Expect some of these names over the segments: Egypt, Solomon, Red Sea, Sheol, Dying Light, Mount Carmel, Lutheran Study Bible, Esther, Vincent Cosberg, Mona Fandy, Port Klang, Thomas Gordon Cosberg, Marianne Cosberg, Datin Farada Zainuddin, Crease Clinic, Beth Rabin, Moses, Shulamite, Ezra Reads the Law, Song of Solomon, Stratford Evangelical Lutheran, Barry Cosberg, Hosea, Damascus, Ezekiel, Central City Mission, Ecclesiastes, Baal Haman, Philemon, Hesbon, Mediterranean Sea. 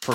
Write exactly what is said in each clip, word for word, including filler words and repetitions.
For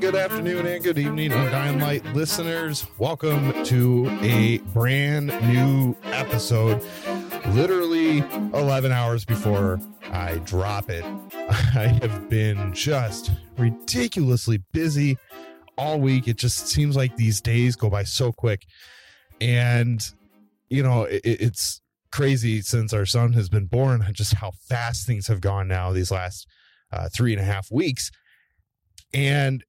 Good afternoon and good evening, Dying Light listeners. Welcome to a brand new episode, literally eleven hours before I drop it. I have been just ridiculously busy all week. It just seems like these days go by so quick. And, you know, it, it's crazy since our son has been born, just how fast things have gone now these last uh, three and a half weeks. And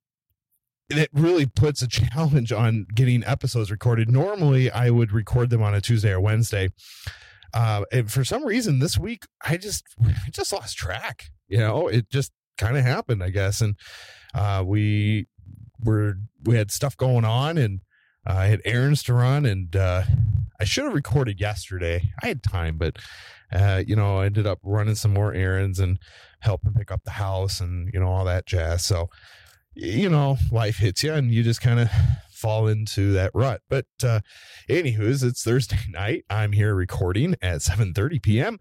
it really puts a challenge on getting episodes recorded. Normally, I would record them on a Tuesday or Wednesday. Uh, and for some reason, this week, I just I just lost track. You know, it just kind of happened, I guess. And uh, we were we had stuff going on, and uh, I had errands to run. And uh, I should have recorded yesterday. I had time, but uh, you know, I ended up running some more errands and helping pick up the house and, you know, all that jazz. So, you know, life hits you and you just kind of fall into that rut. But uh, anywho's, it's Thursday night. I'm here recording at seven thirty p.m.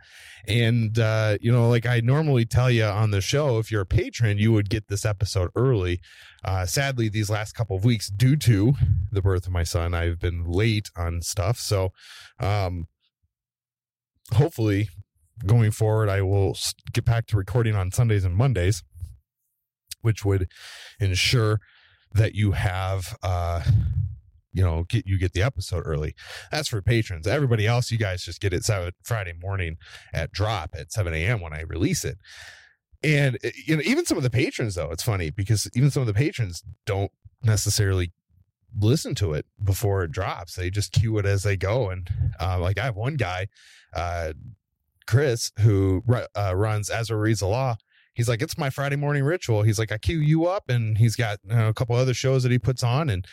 And, uh, you know, like I normally tell you on the show, if you're a patron, you would get this episode early. Uh, sadly, these last couple of weeks, due to the birth of my son, I've been late on stuff. So um, hopefully going forward, I will get back to recording on Sundays and Mondays, which would ensure that you have, uh, you know, get you get the episode early. That's for patrons. Everybody else, you guys just get it seven, Friday morning at drop at seven a.m. when I release it. And, you know, even some of the patrons, though, it's funny because even some of the patrons don't necessarily listen to it before it drops. They just cue it as they go. And uh, like I have one guy, uh, Chris, who uh, runs Ezra Reads the Law. He's like, it's my Friday morning ritual. He's like, I queue you up, and he's got you know, a couple other shows that he puts on, and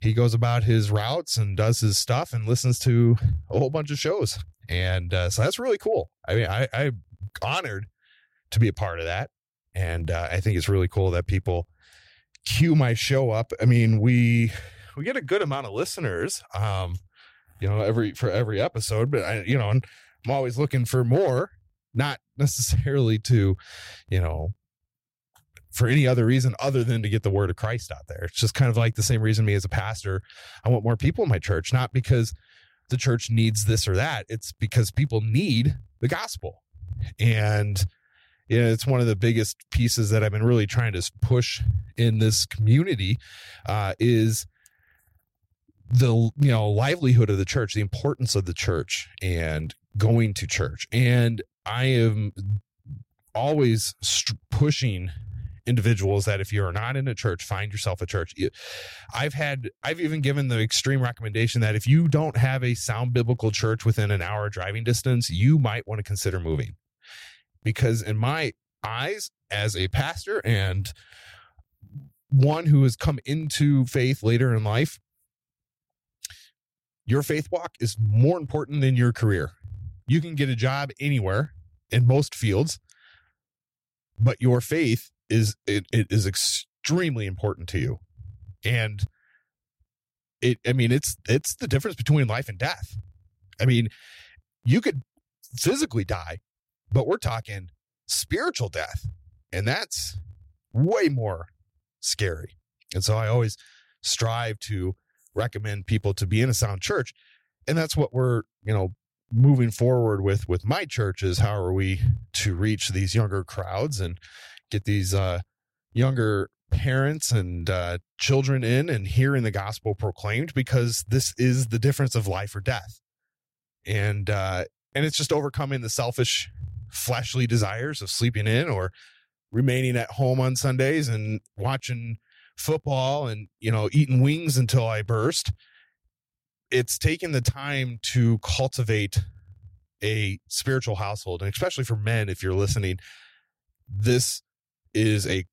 he goes about his routes and does his stuff and listens to a whole bunch of shows. And uh, so that's really cool. I mean, I, I'm honored to be a part of that. And uh, I think it's really cool that people queue my show up. I mean, we, we get a good amount of listeners, um, you know, every, for every episode, but I, you know, I'm always looking for more. Not necessarily to, you know, for any other reason other than to get the word of Christ out there. It's just kind of like the same reason me as a pastor, I want more people in my church, not because the church needs this or that. It's because people need the gospel. And you know, it's one of the biggest pieces that I've been really trying to push in this community uh, is the, you know, livelihood of the church, the importance of the church and going to church. And I am always st- pushing individuals that if you're not in a church, find yourself a church. I've had, I've even given the extreme recommendation that if you don't have a sound biblical church within an hour driving distance, you might want to consider moving. Because in my eyes, as a pastor and one who has come into faith later in life, your faith walk is more important than your career. You can get a job anywhere in most fields, but your faith is, it, it is ex- extremely important to you. And it, I mean, it's, it's the difference between life and death. I mean, you could physically die, but we're talking spiritual death, and that's way more scary. And so I always strive to recommend people to be in a sound church. And that's what we're, you know, moving forward with, with my church is how are we to reach these younger crowds and get these uh, younger parents and uh, children in and hearing the gospel proclaimed, because this is the difference of life or death. And, uh, and it's just overcoming the selfish, fleshly desires of sleeping in or remaining at home on Sundays and watching football and, you know, eating wings until I burst. It's taking the time to cultivate a spiritual household. And especially for men, if you're listening, this is a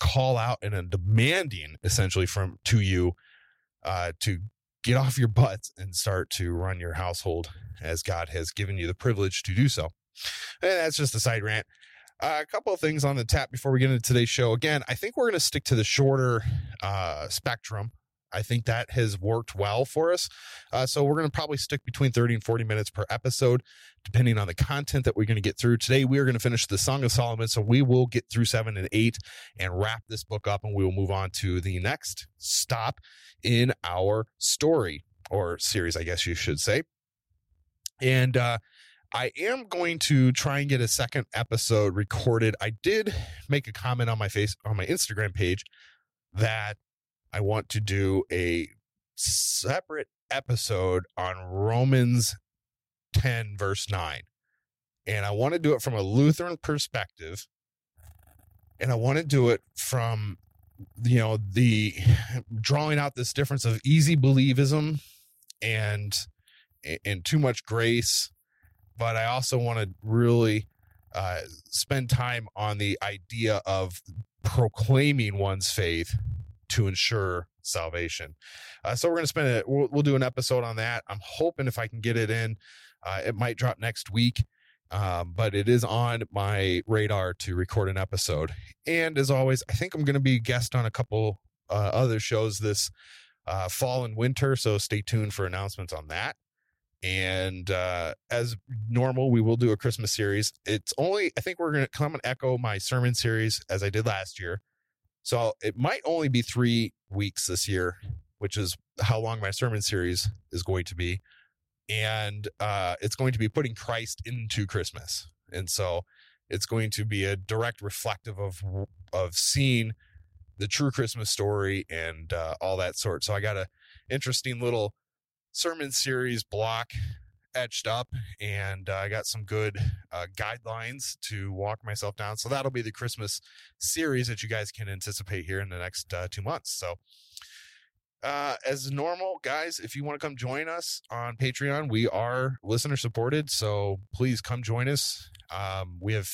call out and a demanding essentially from to you uh, to get off your butts and start to run your household as God has given you the privilege to do so. And that's just a side rant. Uh, a couple of things on the tap before we get into today's show. Again, I think we're going to stick to the shorter uh, spectrum. I think that has worked well for us. Uh, so we're going to probably stick between thirty and forty minutes per episode, depending on the content that we're going to get through. Today, we are going to finish the Song of Solomon. So we will get through seven and eight and wrap this book up, and we will move on to the next stop in our story or series, I guess you should say. And uh, I am going to try and get a second episode recorded. I did make a comment on my face on my Instagram page that I want to do a separate episode on Romans ten, verse nine. And I want to do it from a Lutheran perspective. And I want to do it from, you know, the drawing out this difference of easy believism and, and too much grace. But I also want to really uh, spend time on the idea of proclaiming one's faith to ensure salvation. Uh, so we're going to spend it. We'll, we'll do an episode on that. I'm hoping if I can get it in, uh, it might drop next week. Um, but it is on my radar to record an episode. And as always, I think I'm going to be guest on a couple uh, other shows this uh, fall and winter. So stay tuned for announcements on that. And uh, as normal, we will do a Christmas series. It's only, I think we're going to come and echo my sermon series as I did last year. So it might only be three weeks this year, which is how long my sermon series is going to be. And uh, it's going to be putting Christ into Christmas. And so it's going to be a direct reflective of of seeing the true Christmas story and uh, all that sort. So I got an interesting little sermon series block etched up, and uh, I got some good uh, guidelines to walk myself down. So that'll be the Christmas series that you guys can anticipate here in the next uh, two months. So uh, as normal, guys, if you want to come join us on Patreon, we are listener supported. So please come join us. Um, we have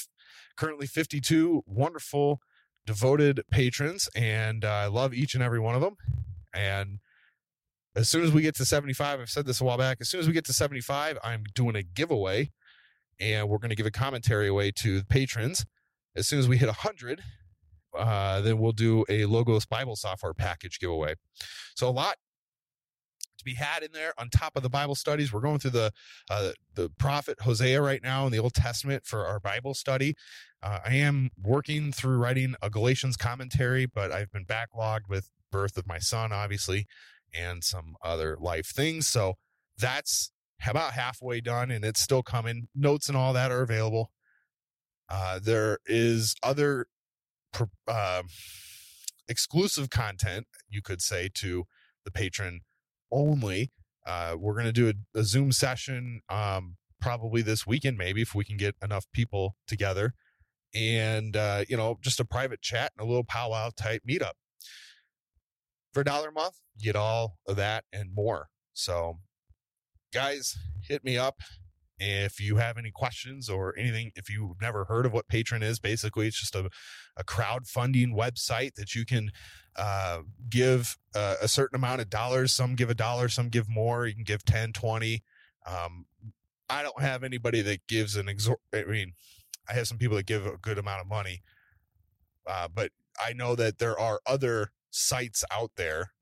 currently fifty-two wonderful, devoted patrons, and uh, I love each and every one of them. And as soon as we get to seventy-five, I've said this a while back, as soon as we get to seventy-five, I'm doing a giveaway, and we're going to give a commentary away to the patrons. As soon as we hit one hundred, uh, then we'll do a Logos Bible software package giveaway. So a lot to be had in there on top of the Bible studies. We're going through the uh, the prophet Hosea right now in the Old Testament for our Bible study. Uh, I am working through writing a Galatians commentary, but I've been backlogged with birth of my son, obviously, and some other life things. So that's about halfway done, and it's still coming. Notes and all that are available. Uh, there is other uh, exclusive content, you could say, to the patron only. Uh, we're going to do a, a Zoom session um, probably this weekend, maybe, if we can get enough people together. And, uh, you know, just a private chat and a little powwow type meetup. For a dollar a month, you get all of that and more. So, guys, hit me up if you have any questions or anything. If you've never heard of what Patreon is, basically, it's just a, a crowdfunding website that you can uh, give uh, a certain amount of dollars. Some give a dollar, some give more. You can give ten, twenty. Um, I don't have anybody that gives an exor- I mean, I have some people that give a good amount of money, uh, but I know that there are other sites out there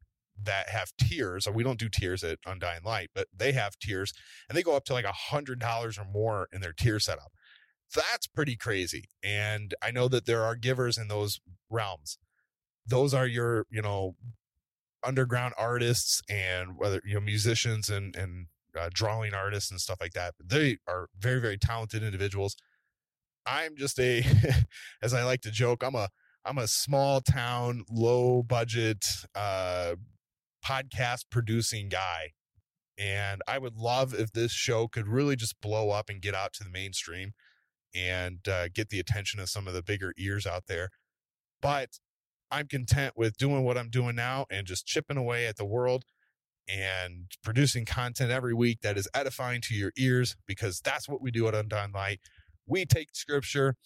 that have tiers. We don't do tiers at Undying Light, but they have tiers, and they go up to like a hundred dollars or more in their tier setup. That's pretty crazy. And I know that there are givers in those realms. Those are your, you know, underground artists and whether, you know, musicians and, and uh, drawing artists and stuff like that. But they are very, very talented individuals. I'm just a, as I like to joke, I'm a, I'm a small town, low budget, uh, podcast producing guy. And I would love if this show could really just blow up and get out to the mainstream and uh, get the attention of some of the bigger ears out there. But I'm content with doing what I'm doing now and just chipping away at the world and producing content every week that is edifying to your ears, because that's what we do at Undying Light. We take scripture,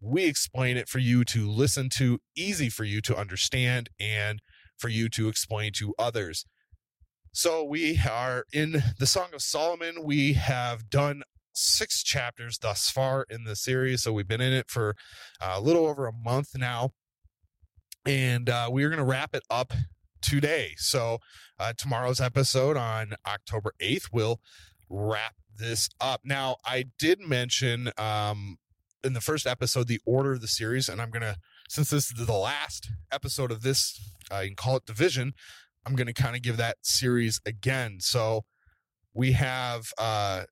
we explain it for you to listen to, easy for you to understand, and for you to explain to others. So we are in the Song of Solomon. We have done six chapters thus far in the series. So we've been in it for a little over a month now. And uh, we are going to wrap it up today. So uh, tomorrow's episode on October eighth will wrap this up. Now, I did mention um, in the first episode the order of the series, and I'm going to, since this is the last episode of this, uh, you can call it Division, I'm going to kind of give that series again. So we have uh,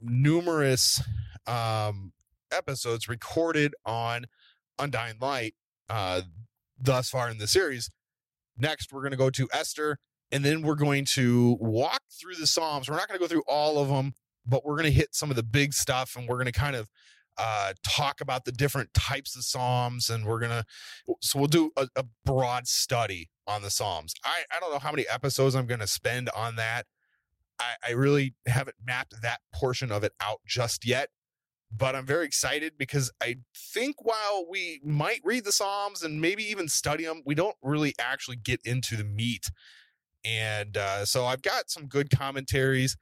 numerous um, episodes recorded on Undying Light uh, thus far in the series. Next, we're going to go to Esther, and then we're going to walk through the Psalms. We're not going to go through all of them, but we're going to hit some of the big stuff, and we're going to kind of uh, talk about the different types of Psalms, and we're going to, so we'll do a, a broad study on the Psalms. I, I don't know how many episodes I'm going to spend on that. I, I really haven't mapped that portion of it out just yet. But I'm very excited because I think while we might read the Psalms and maybe even study them, we don't really actually get into the meat. And uh, so I've got some good commentaries,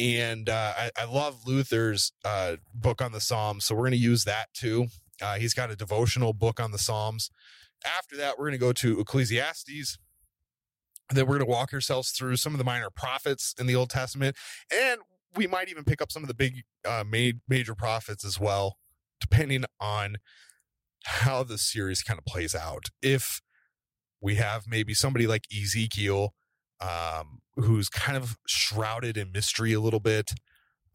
and uh, I, I love Luther's uh, book on the Psalms. So we're going to use that too. Uh, he's got a devotional book on the Psalms. After that, we're going to go to Ecclesiastes. Then we're going to walk ourselves through some of the minor prophets in the Old Testament, and we might even pick up some of the big uh, major prophets as well, depending on how the series kind of plays out. If we have maybe somebody like Ezekiel, um, who's kind of shrouded in mystery a little bit,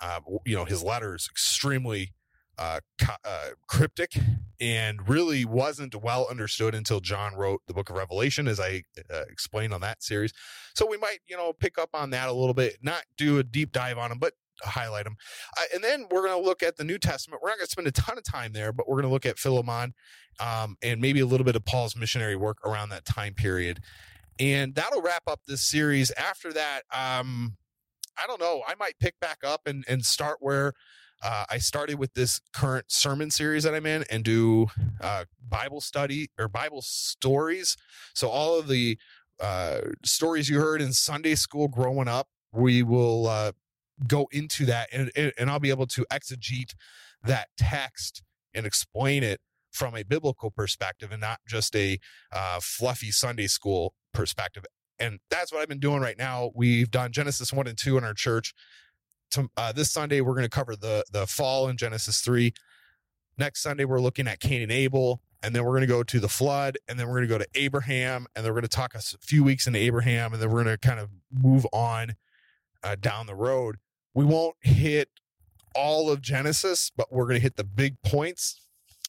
uh, you know, his letter is extremely uh, co- uh, cryptic and really wasn't well understood until John wrote the book of Revelation, as I uh, explained on that series. So we might, you know, pick up on that a little bit, not do a deep dive on them, but highlight them. Uh, and then we're going to look at the New Testament. We're not going to spend a ton of time there, but we're going to look at Philemon um, and maybe a little bit of Paul's missionary work around that time period. And that'll wrap up this series. After that, um, I don't know, I might pick back up and, and start where Uh, I started with this current sermon series that I'm in, and do uh, Bible study or Bible stories. So all of the uh, stories you heard in Sunday school growing up, we will uh, go into that, and, and I'll be able to exegete that text and explain it from a biblical perspective and not just a uh, fluffy Sunday school perspective. And that's what I've been doing right now. We've done Genesis one and two in our church. Uh, this Sunday, we're going to cover the, the fall in Genesis three. Next Sunday, we're looking at Cain and Abel, and then we're going to go to the flood, and then we're going to go to Abraham, and then we're going to talk a few weeks into Abraham, and then we're going to kind of move on uh, down the road. We won't hit all of Genesis, but we're going to hit the big points,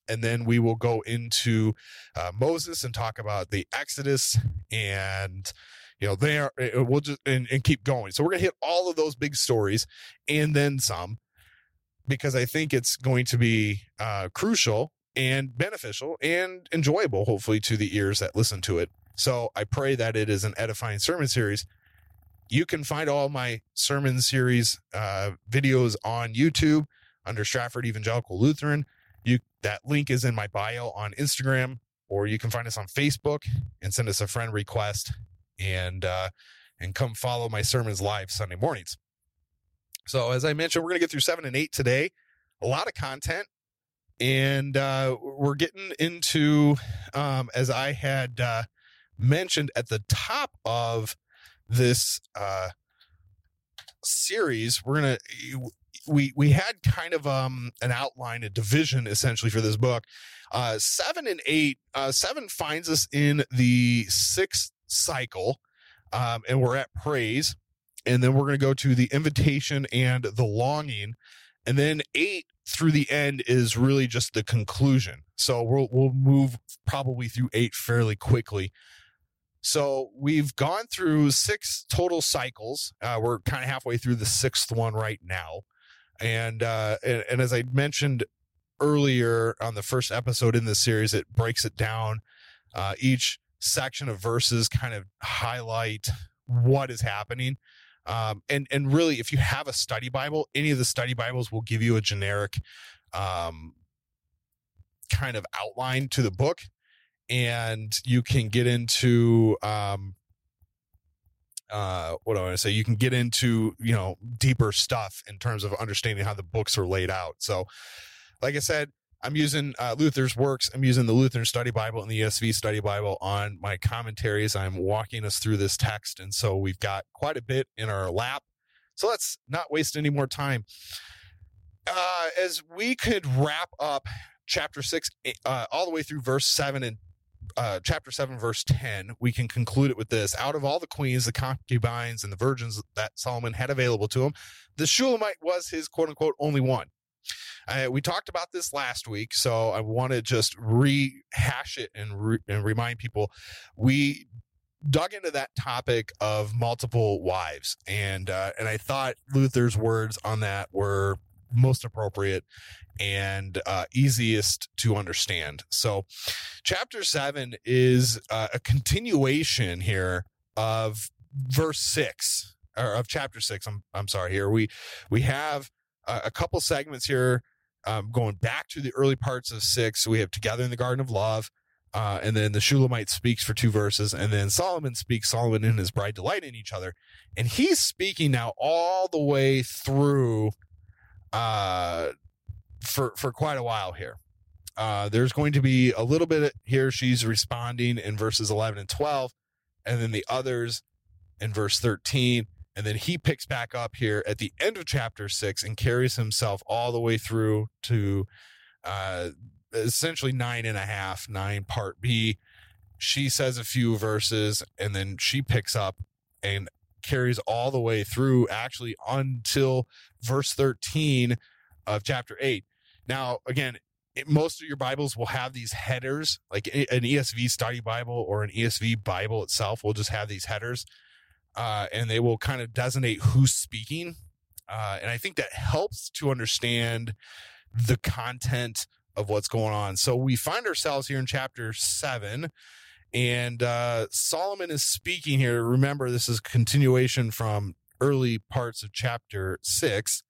and then we will go into uh, Moses and talk about the Exodus, and you know, they are, we'll just, and, and keep going. So we're going to hit all of those big stories and then some, because I think it's going to be uh, crucial and beneficial and enjoyable, hopefully, to the ears that listen to it. So I pray that it is an edifying sermon series. You can find all my sermon series uh, videos on YouTube under Stratford Evangelical Lutheran. You, that link is in my bio on Instagram, or you can find us on Facebook and send us a friend request. And uh, and come follow my sermons live Sunday mornings. So as I mentioned, we're going to get through seven and eight today. A lot of content. And uh, we're getting into, um, as I had uh, mentioned at the top of this uh, series, we're going to, we we had kind of um, an outline, a division essentially for this book. Uh, seven and eight, uh, seven finds us in the sixth cycle, um, and we're at praise. And then we're going to go to the invitation and the longing. And then eight through the end is really just the conclusion. So we'll we'll move probably through eight fairly quickly. So we've gone through six total cycles. Uh, we're kind of halfway through the sixth one right now. And, uh, and and as I mentioned earlier on the first episode in this series, it breaks it down. Uh, each section of verses kind of highlight what is happening. Um, and, and really, if you have a study Bible, any of the study Bibles will give you a generic, um, kind of outline to the book, and you can get into, um, uh, what do I want to say? You can get into, you know, deeper stuff in terms of understanding how the books are laid out. So, like I said, I'm using uh, Luther's works. I'm using the Lutheran Study Bible and the E S V Study Bible on my commentaries. I'm walking us through this text, and so we've got quite a bit in our lap. So let's not waste any more time. Uh, as we could wrap up chapter six, uh, all the way through verse seven and uh, chapter seven, verse ten, we can conclude it with this. Out of all the queens, the concubines, and the virgins that Solomon had available to him, the Shulamite was his quote-unquote only one. Uh, we talked about this last week, so I want to just rehash it and, re- and remind people. We dug into that topic of multiple wives, and uh, and I thought Luther's words on that were most appropriate and uh, easiest to understand. So chapter seven is uh, a continuation here of verse six, or of chapter six. I'm I'm sorry. Here we we have uh, a couple segments here. Um, going back to the early parts of six, so we have Together in the Garden of Love, uh, and then the Shulamite speaks for two verses, and then Solomon speaks, Solomon and his bride delight in each other. And he's speaking now all the way through uh, for, for quite a while here. Uh, there's going to be a little bit here. She's responding in verses eleven and twelve, and then the others in verse thirteen. And then he picks back up here at the end of chapter six and carries himself all the way through to uh, essentially nine and a half, nine part B. She says a few verses, and then she picks up and carries all the way through actually until verse thirteen of chapter eight. Now, again, it, most of your Bibles will have these headers, like an E S V Study Bible or an E S V Bible itself will just have these headers. Uh, and they will kind of designate who's speaking. Uh, and I think that helps to understand the content of what's going on. So we find ourselves here in chapter seven, and uh, Solomon is speaking here. Remember, this is a continuation from early parts of chapter six.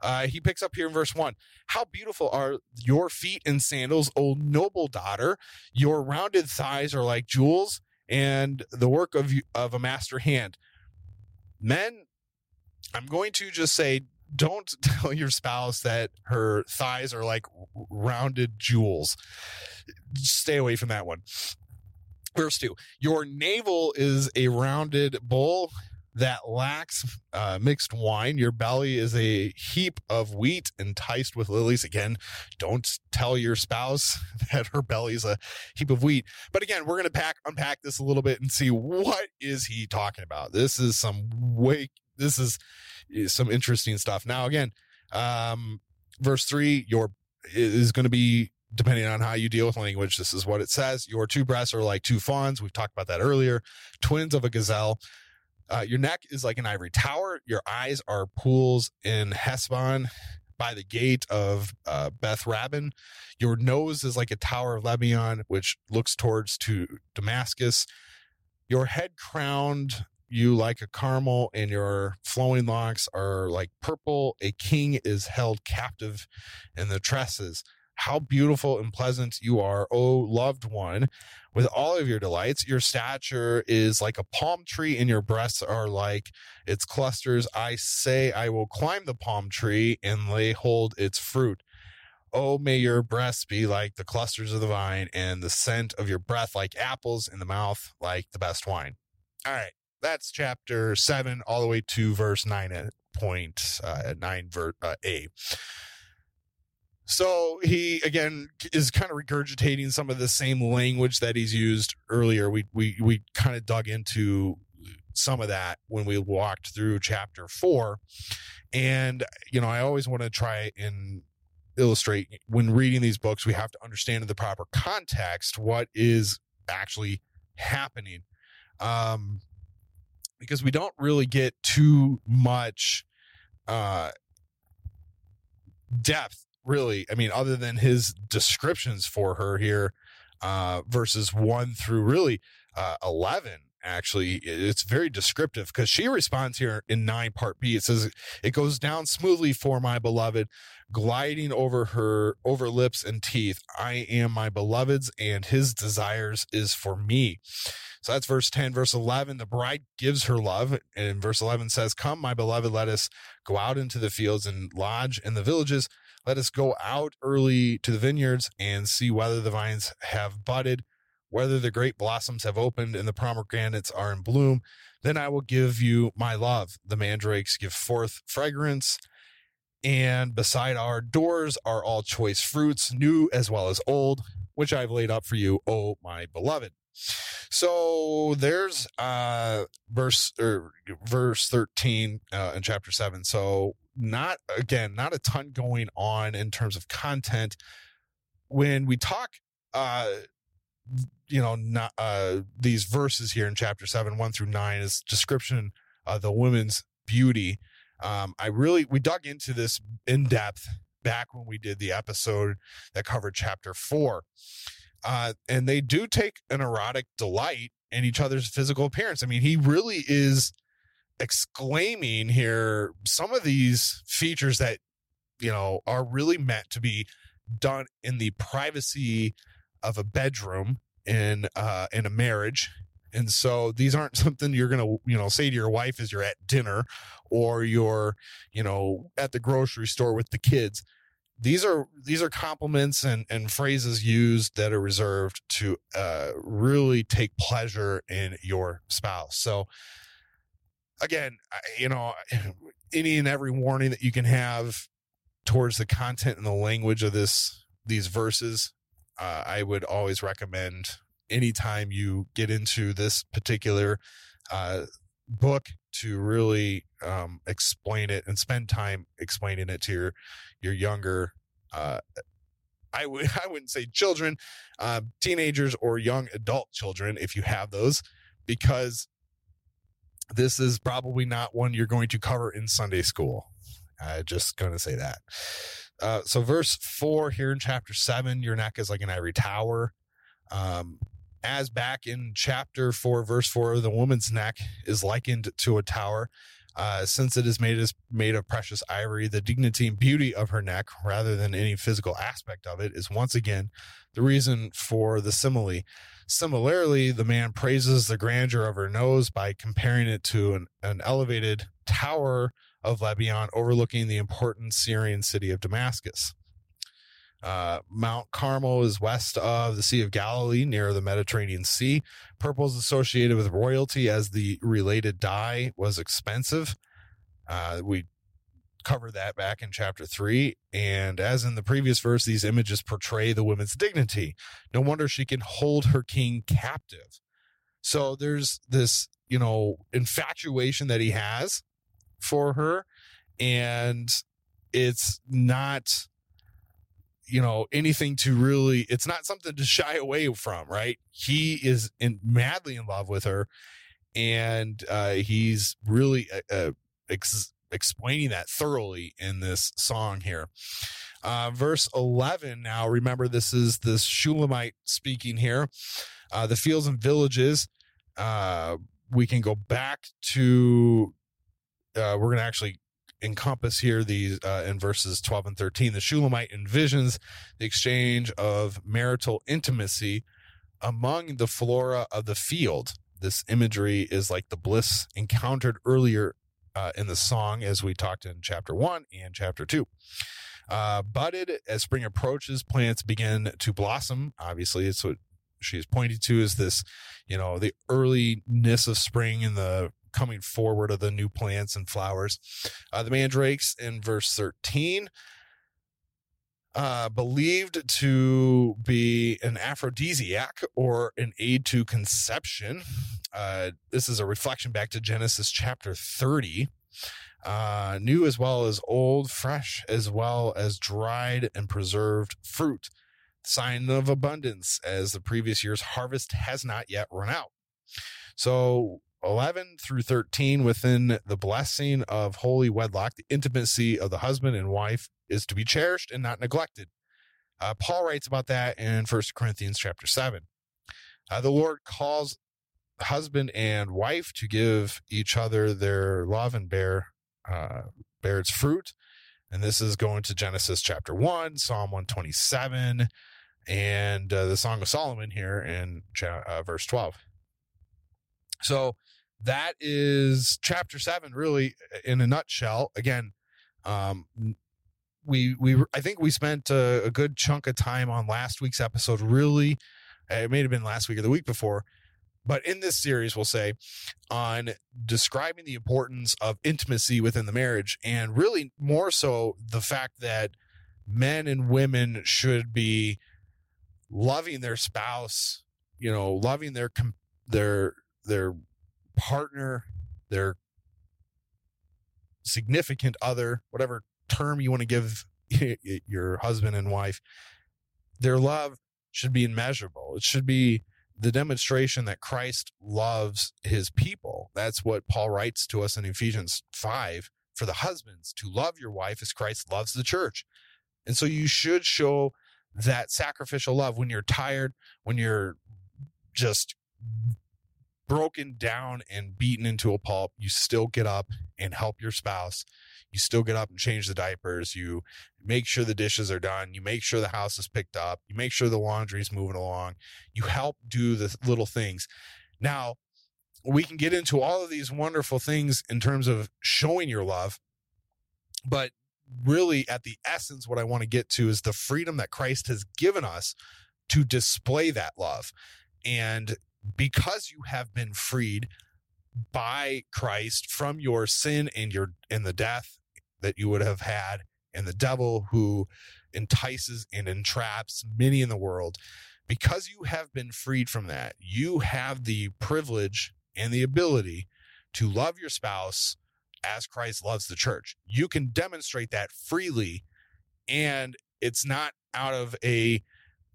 Uh, he picks up here in verse one. How beautiful are your feet in sandals, O noble daughter. Your rounded thighs are like jewels, and the work of of a master hand. Men, I'm going to just say, don't tell your spouse that her thighs are like rounded jewels. Stay away from that one. Verse two, your navel is a rounded bowl that lacks uh, mixed wine. Your belly is a heap of wheat enticed with lilies. Again, don't tell your spouse that her belly is a heap of wheat. But again, we're going to pack unpack this a little bit and see what is he talking about. This is some way. This is, is some interesting stuff. Now, again, um, verse three, your is going to be, depending on how you deal with language, this is what it says. Your two breasts are like two fawns. We've talked about that earlier. Twins of a gazelle. Uh, your neck is like an ivory tower. Your eyes are pools in Hesbon by the gate of uh, Beth Rabin. Your nose is like a tower of Lebanon, which looks towards to Damascus. Your head crowned you like a Carmel, and your flowing locks are like purple. A king is held captive in the tresses. How beautiful and pleasant you are, O loved one, with all of your delights. Your stature is like a palm tree, and your breasts are like its clusters. I say I will climb the palm tree and lay hold its fruit. oh, may your breasts be like the clusters of the vine and the scent of your breath like apples in the mouth, like the best wine. All right. That's chapter seven, all the way to verse nine point uh, nine ver- uh, A. So he, again, is kind of regurgitating some of the same language that he's used earlier. We, we, we kind of dug into some of that when we walked through chapter four. And, you know, I always want to try and illustrate when reading these books, we have to understand in the proper context what is actually happening. Um, because we don't really get too much uh, depth, really. I mean, other than his descriptions for her here, uh, verses one through really uh, eleven. Actually, it's very descriptive because she responds here in nine part B. It says, it goes down smoothly for my beloved, gliding over her, over lips and teeth. I am my beloved's and his desires is for me. So that's verse ten. Verse eleven, the bride gives her love. And verse eleven says, come, my beloved, let us go out into the fields and lodge in the villages. Let us go out early to the vineyards and see whether the vines have budded, whether the grape blossoms have opened and the pomegranates are in bloom. Then I will give you my love. The mandrakes give forth fragrance, and beside our doors are all choice fruits, new as well as old, which I've laid up for you, O my beloved. So there's uh, verse or verse thirteen uh, in chapter seven. So not again, not a ton going on in terms of content when we talk. Uh, you know, not, uh, these verses here in chapter seven, one through nine is description of the woman's beauty. Um, I really, we dug into this in depth back when we did the episode that covered chapter four. Uh, and they do take an erotic delight in each other's physical appearance. I mean, he really is exclaiming here some of these features that, you know, are really meant to be done in the privacy of a bedroom in uh in a marriage. And so these aren't something you're gonna, you know, say to your wife as you're at dinner or you're, you know, at the grocery store with the kids. These are these are compliments and and phrases used that are reserved to uh really take pleasure in your spouse. So again, you know, any and every warning that you can have towards the content and the language of this these verses. Uh, I would always recommend anytime you get into this particular uh, book to really um, explain it and spend time explaining it to your your younger. Uh, I would I wouldn't say children, uh, teenagers or young adult children if you have those, because this is probably not one you're going to cover in Sunday school. I'm uh, just going to say that. Uh, so verse four here in chapter seven, your neck is like an ivory tower. Um, as back in chapter four, verse four, the woman's neck is likened to a tower. Uh, since it is made, is made of precious ivory, the dignity and beauty of her neck, rather than any physical aspect of it, is once again the reason for the simile. Similarly, the man praises the grandeur of her nose by comparing it to an, an elevated tower of Lebanon overlooking the important Syrian city of Damascus. Uh, Mount Carmel is west of the Sea of Galilee, near the Mediterranean Sea. Purple is associated with royalty, as the related dye was expensive. Uh, we covered that back in chapter three. And as in the previous verse, these images portray the woman's dignity. No wonder she can hold her king captive. So there's this, you know, infatuation that he has for her, and it's not, you know, anything to really, it's not something to shy away from, right? He is in, madly in love with her, and uh, he's really uh, ex- explaining that thoroughly in this song here. Uh, verse eleven, now remember this is the Shulamite speaking here. Uh, the fields and villages, uh, we can go back to, uh, we're going to actually encompass here these uh, in verses twelve and thirteen. The Shulamite envisions the exchange of marital intimacy among the flora of the field. This imagery is like the bliss encountered earlier uh, in the song, as we talked in chapter one and chapter two. Uh, budded as spring approaches, plants begin to blossom. Obviously, it's what she's pointing to is this, you know, the earliness of spring and the coming forward of the new plants and flowers. Uh, the mandrakes in verse thirteen, uh, believed to be an aphrodisiac or an aid to conception. Uh, this is a reflection back to Genesis chapter thirty. Uh, new as well as old, fresh as well as dried and preserved fruit. Sign of abundance, as the previous year's harvest has not yet run out. So eleven through thirteen, within the blessing of holy wedlock, the intimacy of the husband and wife is to be cherished and not neglected. Uh, Paul writes about that in First Corinthians chapter seven. Uh, the Lord calls husband and wife to give each other their love and bear uh, bear its fruit. And this is going to Genesis chapter one, Psalm one twenty-seven, and uh, the Song of Solomon here in uh, verse twelve. So that is chapter seven, really, in a nutshell. Again, um, we we I think we spent a, a good chunk of time on last week's episode, really. It may have been last week or the week before. But in this series, we'll say, on describing the importance of intimacy within the marriage, and really more so the fact that men and women should be loving their spouse, you know, loving their their their partner, their significant other, whatever term you want to give your husband and wife. Their love should be immeasurable. It should be the demonstration that Christ loves his people. That's what Paul writes to us in Ephesians five, for the husbands to love your wife as Christ loves the church. And so you should show that sacrificial love when you're tired, when you're just broken down and beaten into a pulp. You still get up and help your spouse. You still get up and change the diapers. You make sure the dishes are done. You make sure the house is picked up. You make sure the laundry is moving along. You help do the little things. Now, we can get into all of these wonderful things in terms of showing your love, but really at the essence, what I want to get to is the freedom that Christ has given us to display that love. And because you have been freed by Christ from your sin and your and the death that you would have had, and the devil who entices and entraps many in the world, because you have been freed from that, you have the privilege and the ability to love your spouse as Christ loves the church. You can demonstrate that freely, and it's not out of a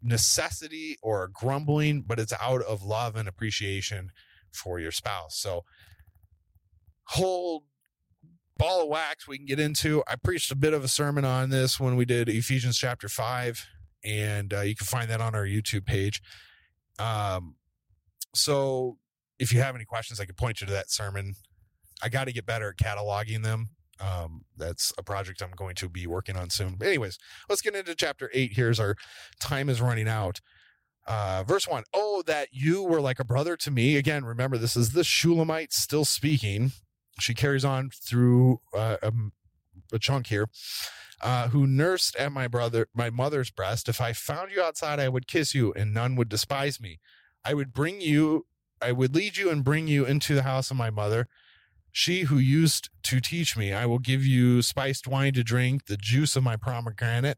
necessity or a grumbling, but it's out of love and appreciation for your spouse. So, hold ball of wax we can get into. I preached a bit of a sermon on this when we did Ephesians chapter five, and uh, you can find that on our YouTube page. Um, so if you have any questions, I can point you to that sermon. I got to get better at cataloging them. Um, that's a project I'm going to be working on soon. But anyways, let's get into chapter eight. Here's our time is running out. Uh, verse one, oh, that you were like a brother to me. Again, remember, this is the Shulamite still speaking. She carries on through uh, a, a chunk here, uh, who nursed at my brother, my mother's breast. If I found you outside, I would kiss you, and none would despise me. I would bring you, I would lead you and bring you into the house of my mother. She who used to teach me, I will give you spiced wine to drink, the juice of my pomegranate.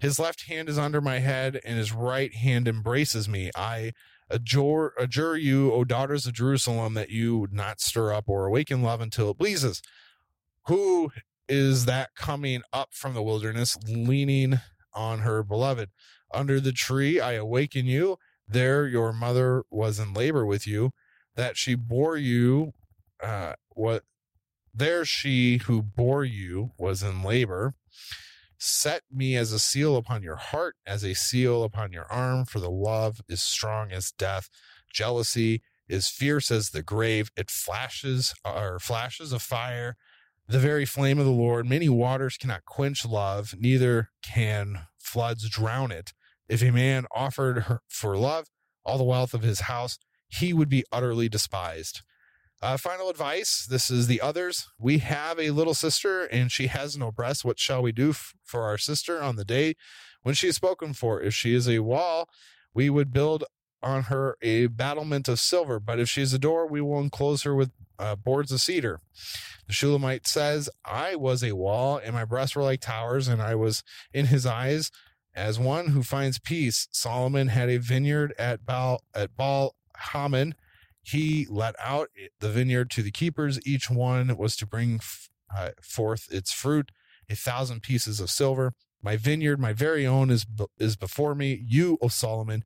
His left hand is under my head, and his right hand embraces me. I adjure, adjure you, O daughters of Jerusalem, that you would not stir up or awaken love until it pleases. Who is that coming up from the wilderness, leaning on her beloved? Under the tree I awaken you. There your mother was in labor with you, that she bore you. Uh, what? There she who bore you was in labor. Set me as a seal upon your heart, as a seal upon your arm, for the love is strong as death. Jealousy is fierce as the grave. It flashes or flashes of fire, the very flame of the Lord. Many waters cannot quench love, neither can floods drown it. If a man offered her for love all the wealth of his house, he would be utterly despised. Uh, final advice. This is the others. We have a little sister and she has no breast. What shall we do f- for our sister on the day when she is spoken for? If she is a wall, we would build on her a battlement of silver. But if she is a door, we will enclose her with uh, boards of cedar. The Shulamite says, I was a wall and my breasts were like towers, and I was in his eyes as one who finds peace. Solomon had a vineyard at Baal, at Baal Haman. He let out the vineyard to the keepers. Each one was to bring uh, forth its fruit, a thousand pieces of silver. My vineyard, my very own, is b- is before me. You, O Solomon,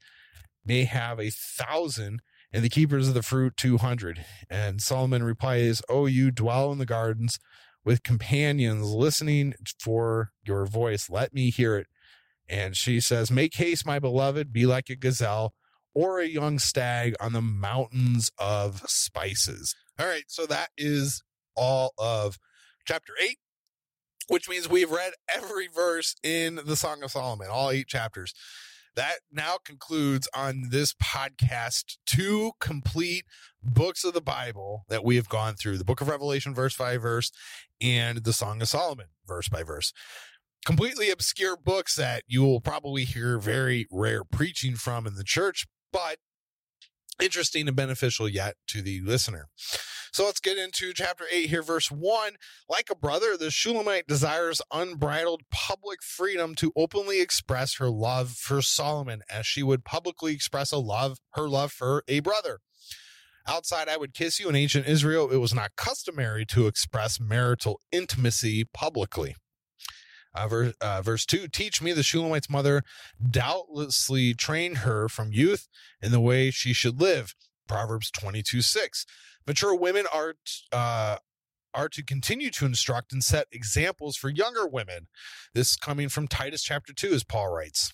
may have a thousand, and the keepers of the fruit two hundred. And Solomon replies, "O you dwell in the gardens with companions, listening for your voice. Let me hear it." And she says, "Make haste, my beloved. Be like a gazelle or a young stag on the mountains of spices." All right, so that is all of chapter eight, which means we've read every verse in the Song of Solomon, all eight chapters. That now concludes on this podcast two complete books of the Bible that we have gone through, the book of Revelation, verse by verse, and the Song of Solomon, verse by verse. Completely obscure books that you will probably hear very rare preaching from in the church, but interesting and beneficial yet to the listener. So let's get into chapter eight here, verse one. Like a brother, the Shulamite desires unbridled public freedom to openly express her love for Solomon, as she would publicly express a love, her love for a brother. Outside, I would kiss you. In ancient Israel, it was not customary to express marital intimacy publicly. Uh, verse, uh, verse two, teach me. The Shulamite's mother doubtlessly trained her from youth in the way she should live. Proverbs twenty-two six. Mature women are, uh, are to continue to instruct and set examples for younger women. This is coming from Titus chapter two, as Paul writes.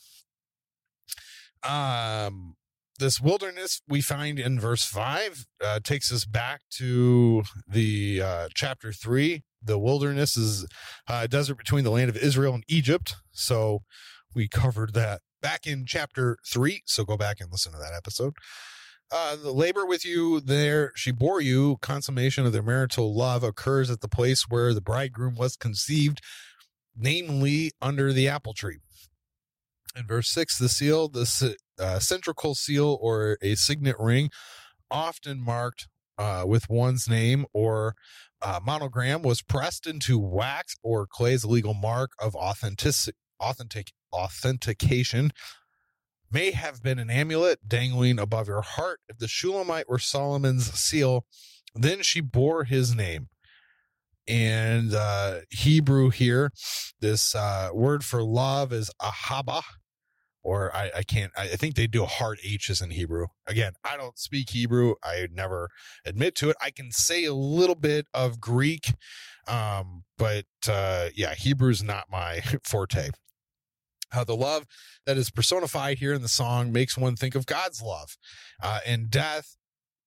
Um, this wilderness we find in verse five uh, takes us back to the uh, chapter three. The wilderness is a uh, desert between the land of Israel and Egypt. So we covered that back in chapter three. So go back and listen to that episode. Uh, the labor with you there, she bore you. Consummation of their marital love occurs at the place where the bridegroom was conceived, namely under the apple tree. In verse six, the seal, the uh, centrical seal or a signet ring, often marked uh, with one's name or Uh, monogram, was pressed into wax or clay as a legal mark of authentic, authentic, authentication. May have been an amulet dangling above your heart. If the Shulamite were Solomon's seal, then she bore his name. And uh, Hebrew here, this uh, word for love is ahava, or I, I can't, I think they do a hard H's in Hebrew. Again, I don't speak Hebrew. I never admit to it. I can say a little bit of Greek, um, but uh, yeah, Hebrew's not my forte. Uh, the love that is personified here in the song makes one think of God's love. Uh, and death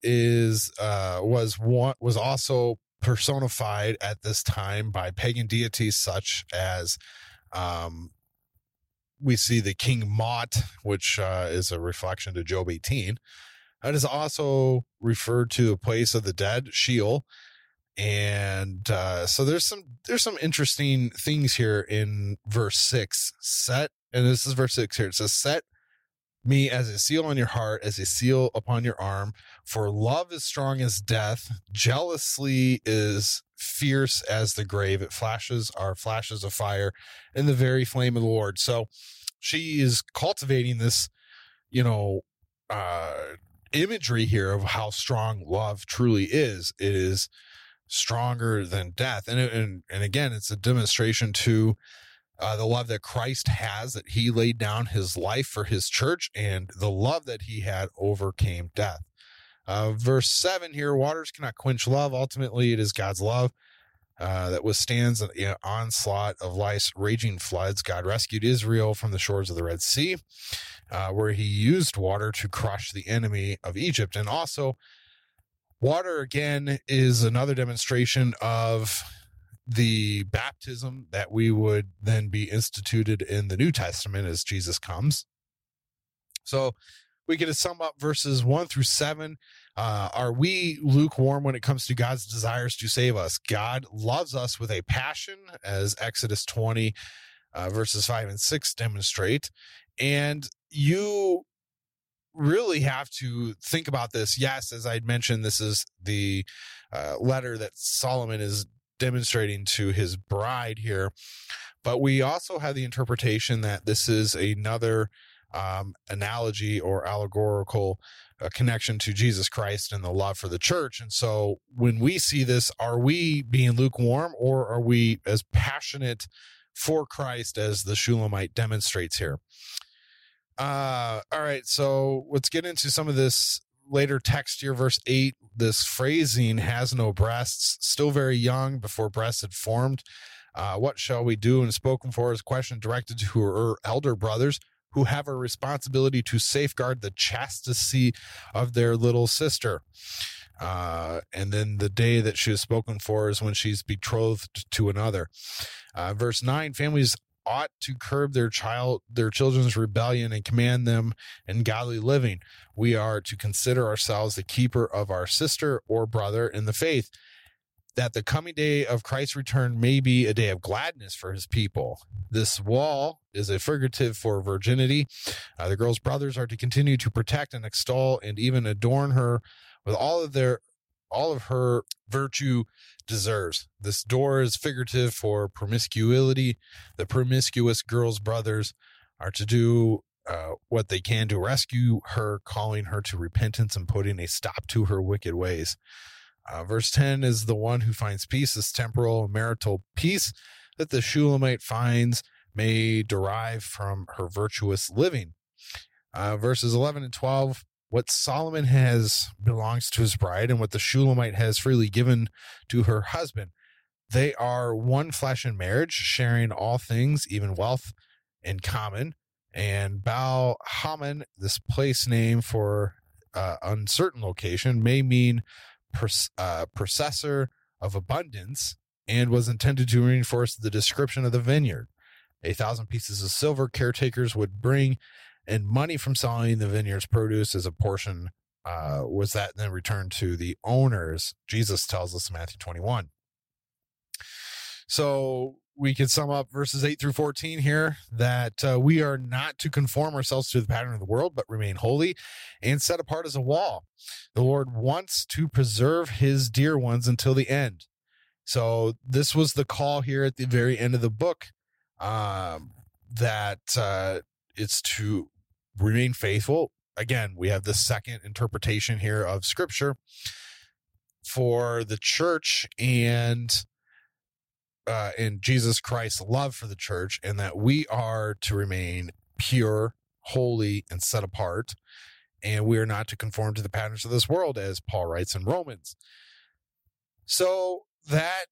is uh, was one, was also personified at this time by pagan deities such as um we see the King Mot, which uh, is a reflection to Job eighteen. That is also referred to the place of the dead, Sheol. And uh, so there's some there's some interesting things here in verse six. Set, and this is verse six here. It says, set me as a seal on your heart, as a seal upon your arm. For love is strong as death. Jealousy is fierce as the grave. It flashes are flashes of fire in the very flame of the Lord. So she is cultivating this, you know, uh, imagery here of how strong love truly is. It is stronger than death. And, and, and again, it's a demonstration to Uh, the love that Christ has, that he laid down his life for his church, and the love that he had overcame death. Uh, verse seven here, waters cannot quench love. Ultimately, it is God's love uh, that withstands an you know, onslaught of life's raging floods. God rescued Israel from the shores of the Red Sea, uh, where he used water to crush the enemy of Egypt. And also, water, again, is another demonstration of the baptism that we would then be instituted in the New Testament as Jesus comes. So we get to sum up verses one through seven Uh, are we lukewarm when it comes to God's desires to save us? God loves us with a passion, as Exodus twenty, uh, verses five and six demonstrate. And you really have to think about this. Yes, as I'd mentioned, this is the uh, letter that Solomon is demonstrating to his bride here. But we also have the interpretation that this is another um, analogy or allegorical a connection to Jesus Christ and the love for the church. And so when we see this, are we being lukewarm, or are we as passionate for Christ as the Shulamite demonstrates here? Uh, all right, so let's get into some of this later text here. Verse eight, this phrasing, has no breasts, still very young, before breasts had formed. Uh, what shall we do? And spoken for is a question directed to her elder brothers, who have a responsibility to safeguard the chastity of their little sister. Uh, and then the day that she is spoken for is when she's betrothed to another. Uh, verse nine, families ought to curb their child, their children's rebellion and command them in godly living. We are to consider ourselves the keeper of our sister or brother in the faith, that the coming day of Christ's return may be a day of gladness for his people. This wall is a figurative for virginity. Uh, the girl's brothers are to continue to protect and extol and even adorn her with all of their, all of her virtue deserves. This door is figurative for promiscuity. The promiscuous girl's brothers are to do uh, what they can to rescue her, calling her to repentance and putting a stop to her wicked ways. Uh, verse ten is the one who finds peace, this temporal marital peace that the Shulamite finds may derive from her virtuous living. Uh, verses eleven and twelve, what Solomon has belongs to his bride, and what the Shulamite has freely given to her husband. They are one flesh in marriage, sharing all things, even wealth, in common. And Baal Haman, this place name for uh, uncertain location, may mean Uh, processor of abundance, and was intended to reinforce the description of the vineyard. A thousand pieces of silver caretakers would bring, and money from selling the vineyard's produce as a portion uh, was that then returned to the owners. Jesus tells us in Matthew twenty-one. So we can sum up verses eight through fourteen here that uh, we are not to conform ourselves to the pattern of the world, but remain holy and set apart as a wall. The Lord wants to preserve his dear ones until the end. So this was the call here at the very end of the book, um, that uh, it's to remain faithful. Again, we have the second interpretation here of Scripture for the church, and Uh, in Jesus Christ's love for the church, and that we are to remain pure, holy, and set apart, and we are not to conform to the patterns of this world, as Paul writes in Romans. So that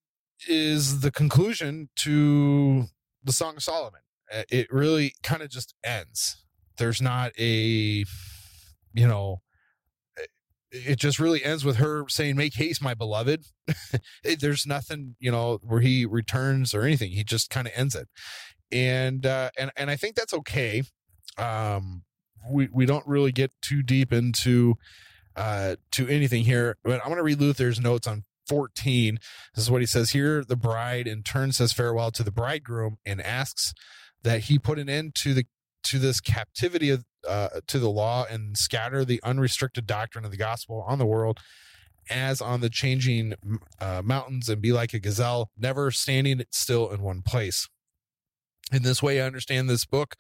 is the conclusion to the Song of Solomon. It really kind of just ends. There's not a, you know, it just really ends with her saying, "Make haste, my beloved." There's nothing, you know, where he returns or anything. He just kind of ends it. And, uh, and, and I think that's okay. Um, we, we don't really get too deep into, uh, to anything here, but I'm going to read Luther's notes on fourteen. This is what he says here. The bride in turn says farewell to the bridegroom and asks that he put an end to the, to this captivity of, Uh, to the law, and scatter the unrestricted doctrine of the gospel on the world as on the changing uh, mountains, and be like a gazelle, never standing still in one place. In this way, I understand this book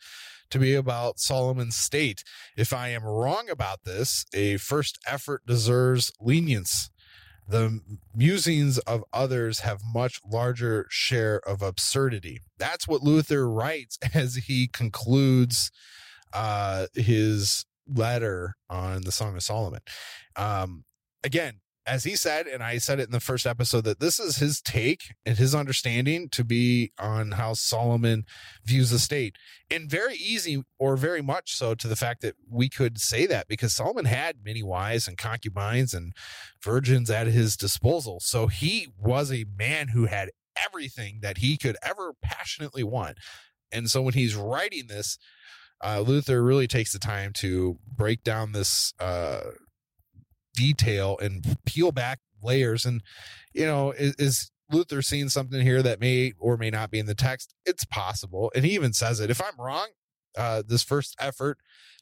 to be about Solomon's state. If I am wrong about this, a first effort deserves lenience. The musings of others have much larger share of absurdity. That's what Luther writes as he concludes Uh, his letter on the Song of Solomon. Um, again, as he said, and I said it in the first episode, that this is his take and his understanding to be on how Solomon views the state. And very easy, or very much so, to the fact that we could say that, because Solomon had many wives and concubines and virgins at his disposal. So he was a man who had everything that he could ever passionately want. And so when he's writing this, Uh, Luther really takes the time to break down this uh, detail and peel back layers. And, you know, is, is Luther seeing something here that may or may not be in the text? It's possible. And he even says it. If I'm wrong, uh, this first effort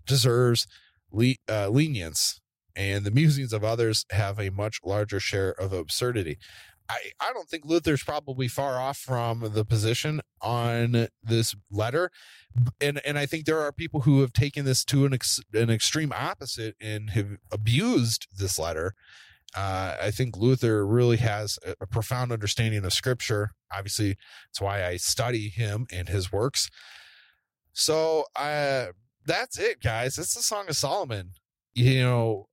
deserves le- uh, lenience, and the musings of others have a much larger share of absurdity. I, I don't think Luther's probably far off from the position on this letter. And and I think there are people who have taken this to an ex, an extreme opposite and have abused this letter. Uh, I think Luther really has a, a profound understanding of Scripture. Obviously, that's why I study him and his works. So uh, that's it, guys. It's the Song of Solomon. You know,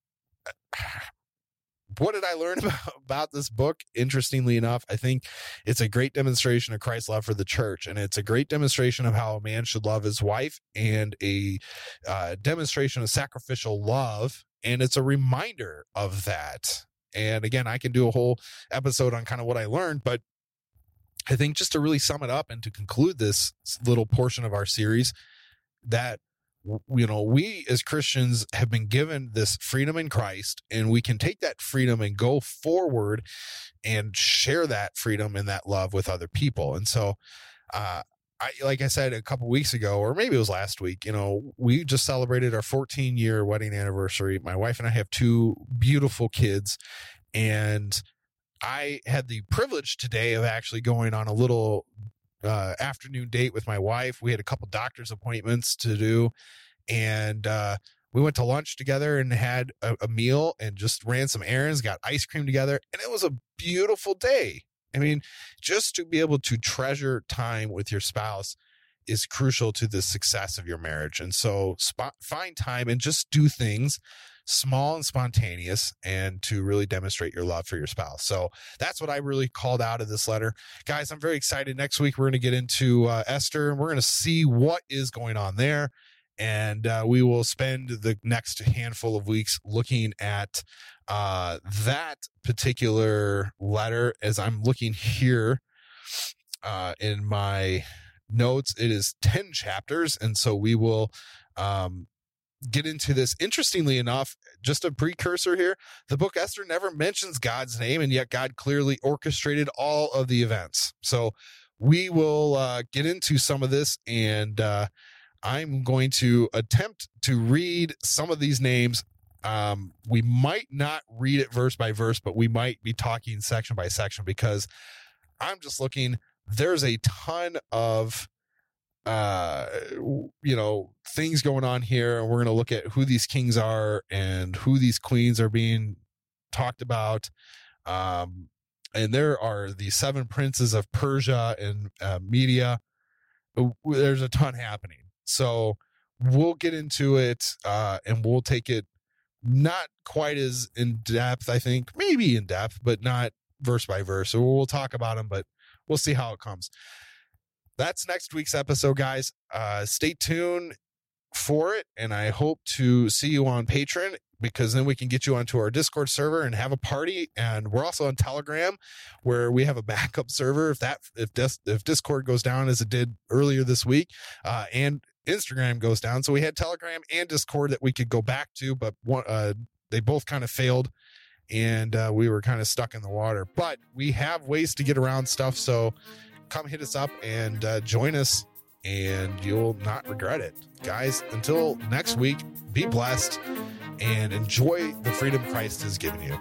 what did I learn about, about this book? Interestingly enough, I think it's a great demonstration of Christ's love for the church, and it's a great demonstration of how a man should love his wife, and a uh, demonstration of sacrificial love. And it's a reminder of that. And again, I can do a whole episode on kind of what I learned, but I think just to really sum it up and to conclude this little portion of our series, that you know, we as Christians have been given this freedom in Christ, and we can take that freedom and go forward and share that freedom and that love with other people. And so, uh, I, like I said a couple weeks ago, or maybe it was last week, you know, we just celebrated our fourteen year wedding anniversary. My wife and I have two beautiful kids, and I had the privilege today of actually going on a little uh, afternoon date with my wife. We had a couple doctor's appointments to do, and uh, we went to lunch together and had a, a meal and just ran some errands, got ice cream together. And it was a beautiful day. I mean, just to be able to treasure time with your spouse is crucial to the success of your marriage. And so spot, find time and just do things small and spontaneous, and to really demonstrate your love for your spouse. So that's what I really called out of this letter. Guys, I'm very excited. Next week, we're going to get into uh, Esther, and we're going to see what is going on there. And uh, we will spend the next handful of weeks looking at uh, that particular letter. As I'm looking here uh, in my notes, it is ten chapters. And so we will um, get into this. Interestingly enough, just a precursor here, the book Esther never mentions God's name, and yet God clearly orchestrated all of the events. So we will uh, get into some of this, and uh, I'm going to attempt to read some of these names. Um, we might not read it verse by verse, but we might be talking section by section, because I'm just looking. There's a ton of, uh, you know, things going on here. And we're going to look at who these kings are and who these queens are being talked about. Um, and there are the seven princes of Persia and uh, Media. There's a ton happening. So we'll get into it, uh, and we'll take it not quite as in depth, I think, maybe in depth, but not verse by verse. So we'll talk about them, but we'll see how it comes. That's next week's episode, guys. Uh, stay tuned for it. And I hope to see you on Patreon, because then we can get you onto our Discord server and have a party. And we're also on Telegram, where we have a backup server. If that, if Dis- if Discord goes down as it did earlier this week, uh, and Instagram goes down. So we had Telegram and Discord that we could go back to, but one, uh, they both kind of failed, and uh, we were kind of stuck in the water, but we have ways to get around stuff. So come hit us up and uh, join us, and you'll not regret it. Guys, until next week, be blessed and enjoy the freedom Christ has given you.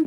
Mom